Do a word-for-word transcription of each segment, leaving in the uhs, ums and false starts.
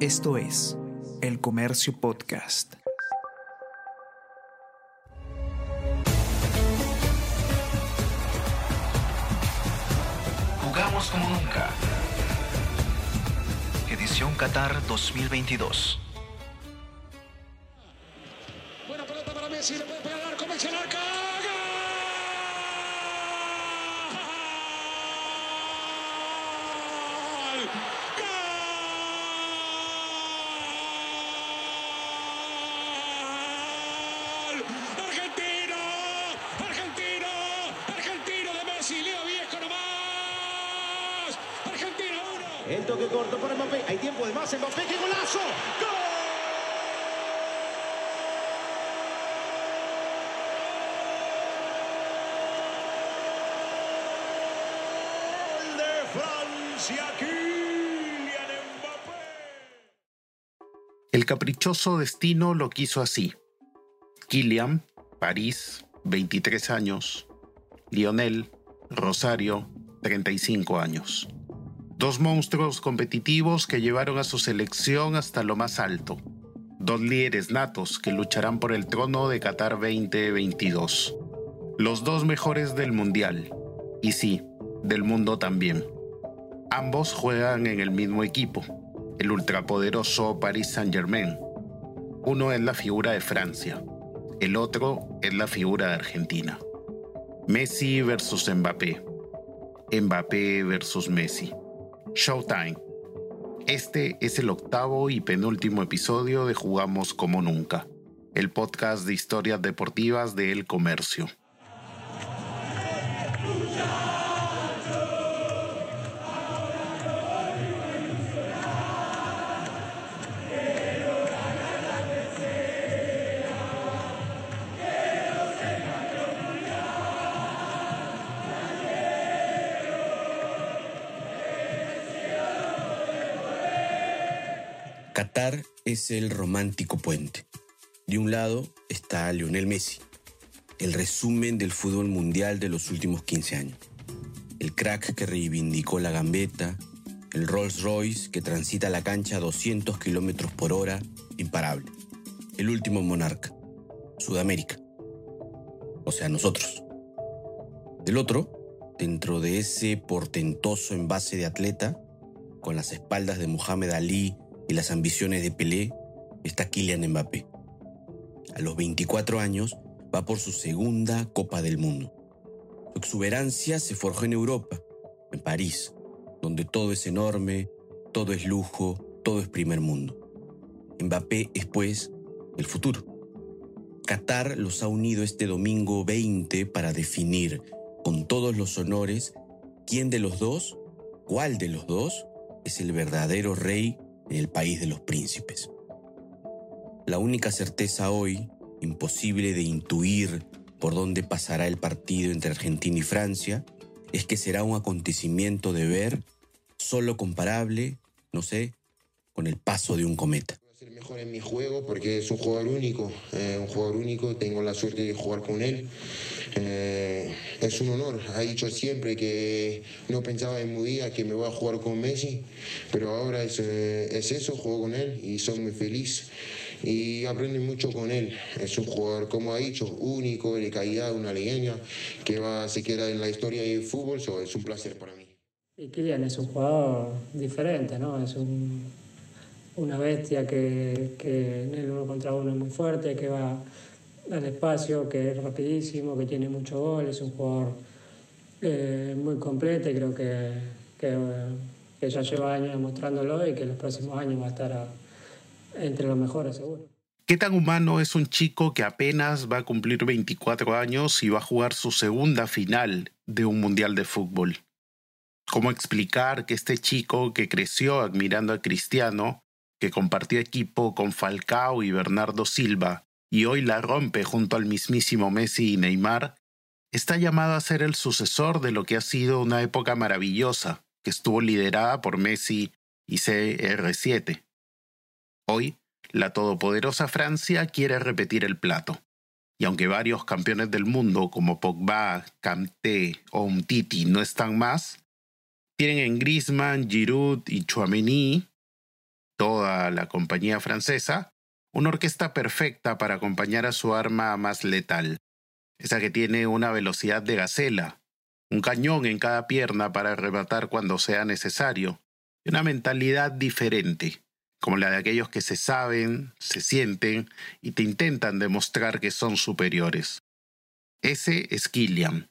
Esto es El Comercio Podcast. Jugamos como nunca. Edición Qatar dos mil veintidós. Buena pelota para Messi, le puede pegar al arco, Messi al arco. El toque corto para Mbappé. Hay tiempo de más. Mbappé, ¡qué golazo! ¡Gol de Francia! Kylian Mbappé. El caprichoso destino lo quiso así. Kylian, París, veintitrés años. Lionel, Rosario, treinta y cinco años. Dos monstruos competitivos que llevaron a su selección hasta lo más alto. Dos líderes natos que lucharán por el trono de Qatar veinte veintidós. Los dos mejores del Mundial. Y sí, del mundo también. Ambos juegan en el mismo equipo, el ultrapoderoso Paris Saint-Germain. Uno es la figura de Francia, el otro es la figura de Argentina. Messi versus Mbappé. Mbappé versus Messi. Showtime. Este es el octavo y penúltimo episodio de Jugamos como Nunca, el podcast de historias deportivas de El Comercio. Qatar es el romántico puente. De un lado está Lionel Messi, el resumen del fútbol mundial de los últimos quince años. El crack que reivindicó la gambeta, el Rolls Royce que transita la cancha a doscientos kilómetros por hora, imparable. El último monarca, Sudamérica. O sea, nosotros. Del otro, dentro de ese portentoso envase de atleta, con las espaldas de Muhammad Ali y las ambiciones de Pelé, está Kylian Mbappé. A los veinticuatro años va por su segunda Copa del Mundo. Su exuberancia se forjó en Europa, en París, donde todo es enorme, todo es lujo, todo es primer mundo. Mbappé es, pues, el futuro. Qatar los ha unido este domingo veinte para definir, con todos los honores, quién de los dos, cuál de los dos, es el verdadero rey en el país de los príncipes. La única certeza hoy, imposible de intuir por dónde pasará el partido entre Argentina y Francia, es que será un acontecimiento de ver, solo comparable, no sé, con el paso de un cometa. Voy a ser mejor en mi juego porque es un jugador único, eh, un jugador único, tengo la suerte de jugar con él. Eh, es un honor, ha dicho siempre que no pensaba en mi día que me voy a jugar con Messi, pero ahora es, eh, es eso, juego con él y soy muy feliz y aprendo mucho con él. Es un jugador, como ha dicho, único, de calidad, una leyenda que va, se queda en la historia del fútbol, so, es un placer para mí. Y Kylian es un jugador diferente, ¿no? Es un, una bestia que, que en el uno contra uno es muy fuerte, que va al espacio, que es rapidísimo, que tiene mucho gol, es un jugador eh, muy completo y creo que, que, que ya lleva años demostrándolo y que en los próximos años va a estar a, entre los mejores, seguro. ¿Qué tan humano es un chico que apenas va a cumplir veinticuatro años y va a jugar su segunda final de un mundial de fútbol? ¿Cómo explicar que este chico que creció admirando a Cristiano, que compartió equipo con Falcao y Bernardo Silva, y hoy la rompe junto al mismísimo Messi y Neymar, está llamado a ser el sucesor de lo que ha sido una época maravillosa que estuvo liderada por Messi y C R siete? Hoy, la todopoderosa Francia quiere repetir el plato. Y aunque varios campeones del mundo como Pogba, Kanté o Umtiti no están más, tienen en Griezmann, Giroud y Chouameni toda la compañía francesa, una orquesta perfecta para acompañar a su arma más letal, esa que tiene una velocidad de gacela, un cañón en cada pierna para arrebatar cuando sea necesario, y una mentalidad diferente, como la de aquellos que se saben, se sienten y te intentan demostrar que son superiores. Ese es Kylian.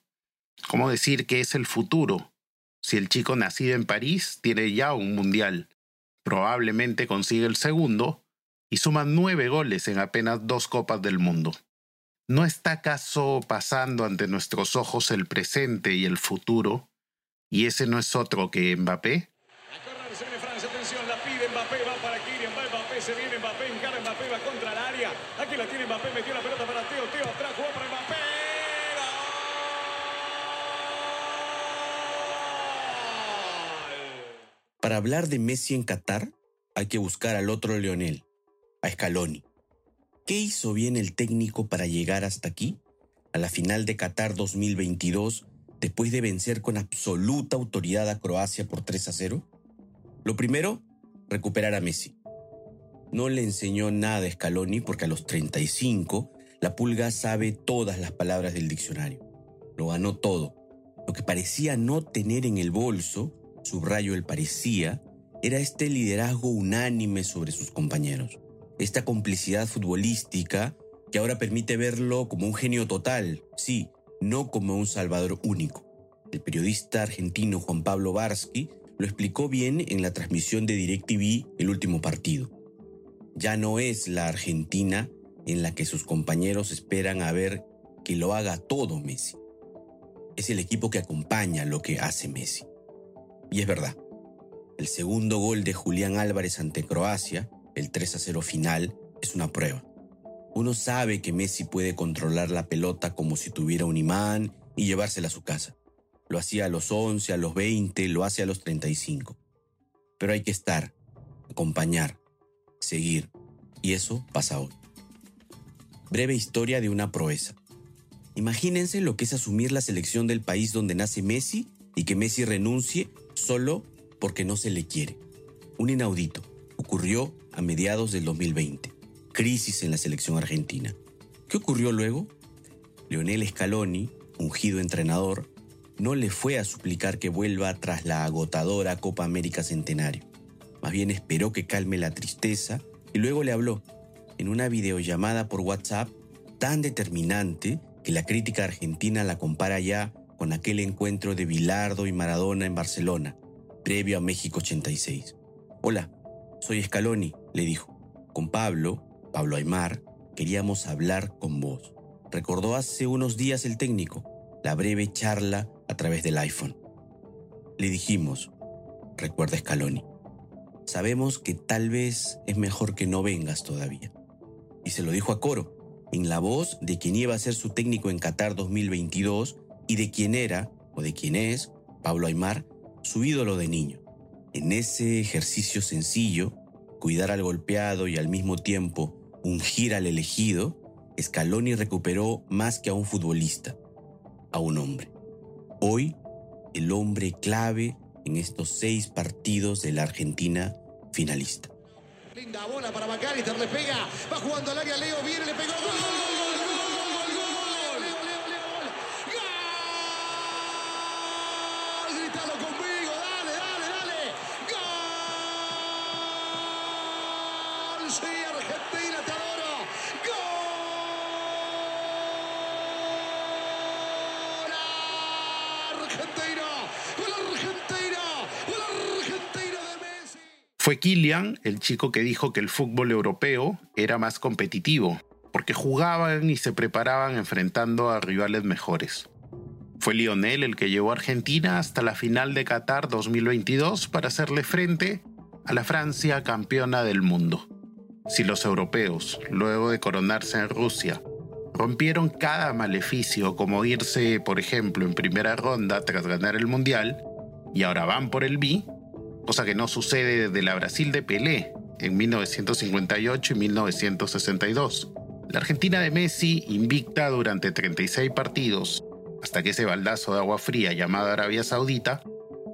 ¿Cómo decir que es el futuro? Si el chico nacido en París tiene ya un mundial, probablemente consigue el segundo y suma nueve goles en apenas dos copas del mundo. ¿No está acaso pasando ante nuestros ojos el presente y el futuro? ¿Y ese no es otro que Mbappé? Para hablar de Messi en Qatar, hay que buscar al otro Lionel, a Scaloni. ¿Qué hizo bien el técnico para llegar hasta aquí, a la final de Qatar dos mil veintidós, después de vencer con absoluta autoridad a Croacia por tres a cero? Lo primero, recuperar a Messi. No le enseñó nada a Scaloni porque a los treinta y cinco, la pulga sabe todas las palabras del diccionario. Lo ganó todo. Lo que parecía no tener en el bolso, subrayo el parecía, era este liderazgo unánime sobre sus compañeros. Esta complicidad futbolística que ahora permite verlo como un genio total, sí, no como un salvador único. El periodista argentino Juan Pablo Barsky lo explicó bien en la transmisión de DirecTV el último partido. Ya no es la Argentina en la que sus compañeros esperan a ver que lo haga todo Messi. Es el equipo que acompaña lo que hace Messi. Y es verdad, el segundo gol de Julián Álvarez ante Croacia, el tres a cero final, es una prueba. Uno sabe que Messi puede controlar la pelota como si tuviera un imán y llevársela a su casa. Lo hacía a los once, a los veinte, lo hace a los treinta y cinco. Pero hay que estar, acompañar, seguir. Y eso pasa hoy. Breve historia de una proeza. Imagínense lo que es asumir la selección del país donde nace Messi y que Messi renuncie solo porque no se le quiere. Un inaudito. Ocurrió a mediados del dos mil veinte. Crisis en la selección argentina. ¿Qué ocurrió luego? Lionel Scaloni, ungido entrenador, no le fue a suplicar que vuelva tras la agotadora Copa América Centenario. Más bien esperó que calme la tristeza y luego le habló en una videollamada por WhatsApp tan determinante que la crítica argentina la compara ya con aquel encuentro de Bilardo y Maradona en Barcelona, previo a México ochenta y seis. Hola, soy Scaloni, le dijo. Con Pablo, Pablo Aymar, queríamos hablar con vos. Recordó hace unos días el técnico, la breve charla a través del iPhone. Le dijimos, recuerda Scaloni, sabemos que tal vez es mejor que no vengas todavía. Y se lo dijo a coro, en la voz de quien iba a ser su técnico en Qatar dos mil veintidós y de quien era, o de quien es, Pablo Aymar, su ídolo de niño. En ese ejercicio sencillo, cuidar al golpeado y al mismo tiempo ungir al elegido, Scaloni recuperó más que a un futbolista, a un hombre. Hoy, el hombre clave en estos seis partidos de la Argentina finalista. Linda bola para Macaliter, le pega, va jugando al área, Leo viene, le pegó, gol, gol, gol. Fue Kylian el chico que dijo que el fútbol europeo era más competitivo, porque jugaban y se preparaban enfrentando a rivales mejores. Fue Lionel el que llevó a Argentina hasta la final de Qatar dos mil veintidós para hacerle frente a la Francia campeona del mundo. Si los europeos, luego de coronarse en Rusia, rompieron cada maleficio como irse, por ejemplo, en primera ronda tras ganar el Mundial, y ahora van por el B, cosa que no sucede desde la Brasil de Pelé en mil novecientos cincuenta y ocho y mil novecientos sesenta y dos. La Argentina de Messi invicta durante treinta y seis partidos, hasta que ese baldazo de agua fría llamado Arabia Saudita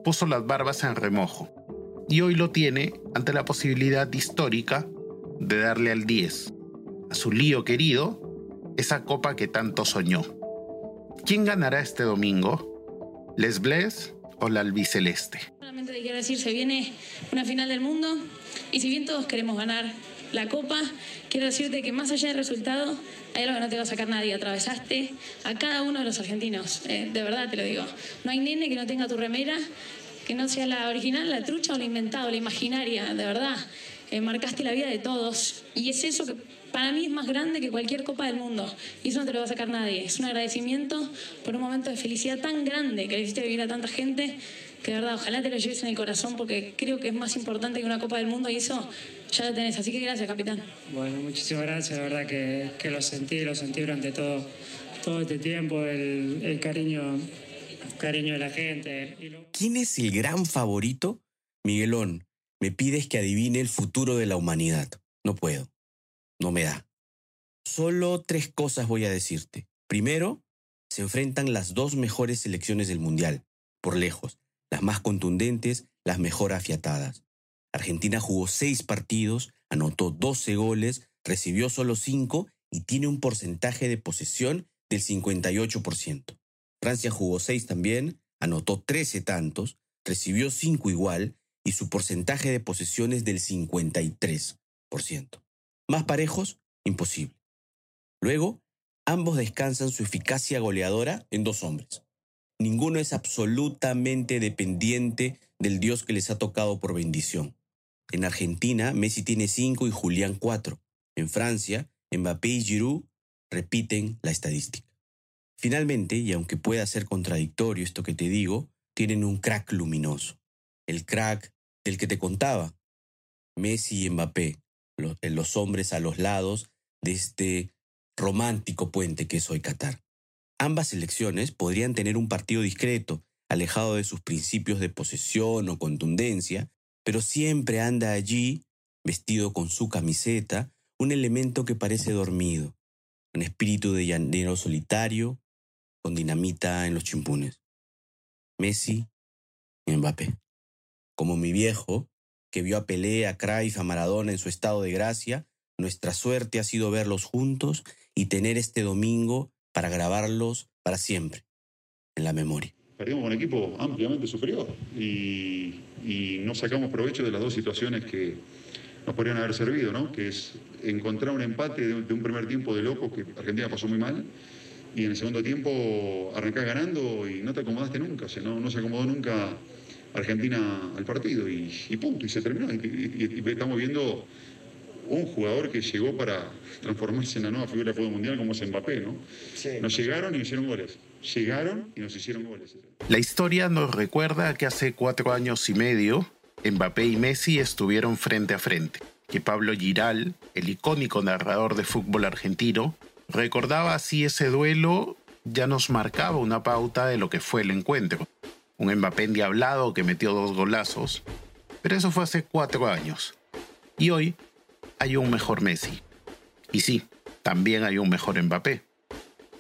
puso las barbas en remojo. y hoy lo tiene ante la posibilidad histórica de darle al diez, a su lío querido, esa copa que tanto soñó. ¿Quién ganará este domingo? ¿Les Bleus o la albiceleste? Solamente te quiero decir, se viene una final del mundo y si bien todos queremos ganar la copa, quiero decirte que más allá del resultado, hay algo que no te va a sacar nadie. Atravesaste a cada uno de los argentinos, eh, de verdad te lo digo. No hay nene que no tenga tu remera, que no sea la original, la trucha o la inventada, o la imaginaria, de verdad. Eh, marcaste la vida de todos y es eso que para mí es más grande que cualquier copa del mundo y eso no te lo va a sacar nadie. Es un agradecimiento por un momento de felicidad tan grande que le hiciste vivir a tanta gente que de verdad ojalá te lo lleves en el corazón porque creo que es más importante que una copa del mundo y eso ya lo tenés. Así que gracias, capitán. Bueno, muchísimas gracias. La verdad que, que lo sentí, lo sentí durante todo, todo este tiempo, el, el cariño, cariño de la gente. ¿Quién es el gran favorito? Miguelón, me pides que adivine el futuro de la humanidad. No puedo. No me da. Solo tres cosas voy a decirte. Primero, se enfrentan las dos mejores selecciones del Mundial, por lejos, las más contundentes, las mejor afiatadas. Argentina jugó seis partidos, anotó doce goles, recibió solo cinco y tiene un porcentaje de posesión del cincuenta y ocho por ciento. Francia jugó seis también, anotó trece tantos, recibió cinco igual y su porcentaje de posesión es del cincuenta y tres por ciento. Más parejos, imposible. Luego, ambos descansan su eficacia goleadora en dos hombres. Ninguno es absolutamente dependiente del dios que les ha tocado por bendición. En Argentina, Messi tiene cinco y Julián cuatro. En Francia, Mbappé y Giroud repiten la estadística. Finalmente, y aunque pueda ser contradictorio esto que te digo, tienen un crack luminoso. El crack del que te contaba. Messi y Mbappé. Los hombres a los lados de este romántico puente que es hoy Qatar. Ambas selecciones podrían tener un partido discreto, alejado de sus principios de posesión o contundencia, pero siempre anda allí, vestido con su camiseta, un elemento que parece dormido, un espíritu de llanero solitario, con dinamita en los chimpunes. Messi y Mbappé. Como mi viejo, que vio a Pelé, a Cruyff, a Maradona en su estado de gracia, nuestra suerte ha sido verlos juntos y tener este domingo para grabarlos para siempre, en la memoria. Perdimos un equipo ampliamente superior y, y no sacamos provecho de las dos situaciones que nos podrían haber servido, ¿no? Que es encontrar un empate de, de un primer tiempo de locos que Argentina pasó muy mal y en el segundo tiempo arrancás ganando y no te acomodaste nunca, o sea, no, no se acomodó nunca Argentina al partido y, y punto, y se terminó. Y, y, y estamos viendo un jugador que llegó para transformarse en la nueva figura del fútbol mundial como es Mbappé, ¿no? Sí. Nos llegaron y nos hicieron goles. Llegaron y nos hicieron goles. La historia nos recuerda que hace cuatro años y medio Mbappé y Messi estuvieron frente a frente, que Pablo Giral, el icónico narrador de fútbol argentino, recordaba así ese duelo, ya nos marcaba una pauta de lo que fue el encuentro. Un Mbappé endiablado que metió dos golazos. Pero eso fue hace cuatro años. Y hoy hay un mejor Messi. Y sí, también hay un mejor Mbappé.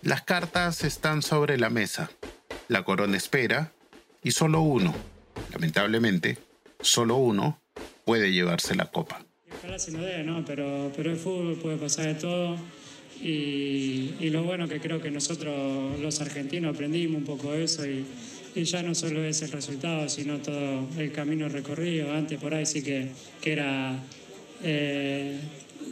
Las cartas están sobre la mesa. La corona espera. Y solo uno, lamentablemente, solo uno puede llevarse la copa. Ojalá se lo dé, ¿no? Pero, pero el fútbol puede pasar de todo. Y, y lo bueno que creo que nosotros los argentinos aprendimos un poco de eso y... Y ya no solo es el resultado, sino todo el camino recorrido. Antes por ahí sí que, que era, eh,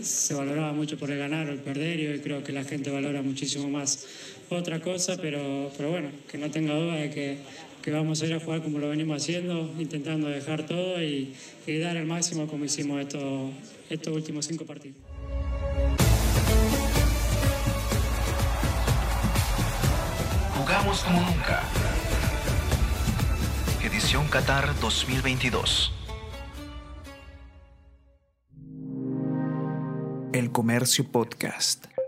se valoraba mucho por el ganar o el perder, y hoy creo que la gente valora muchísimo más otra cosa, pero, pero bueno, que no tenga duda de que, que vamos a ir a jugar como lo venimos haciendo, intentando dejar todo y, y dar el máximo como hicimos estos, estos últimos cinco partidos. Jugamos como nunca. Edición Qatar dos mil veintidós. El Comercio Podcast.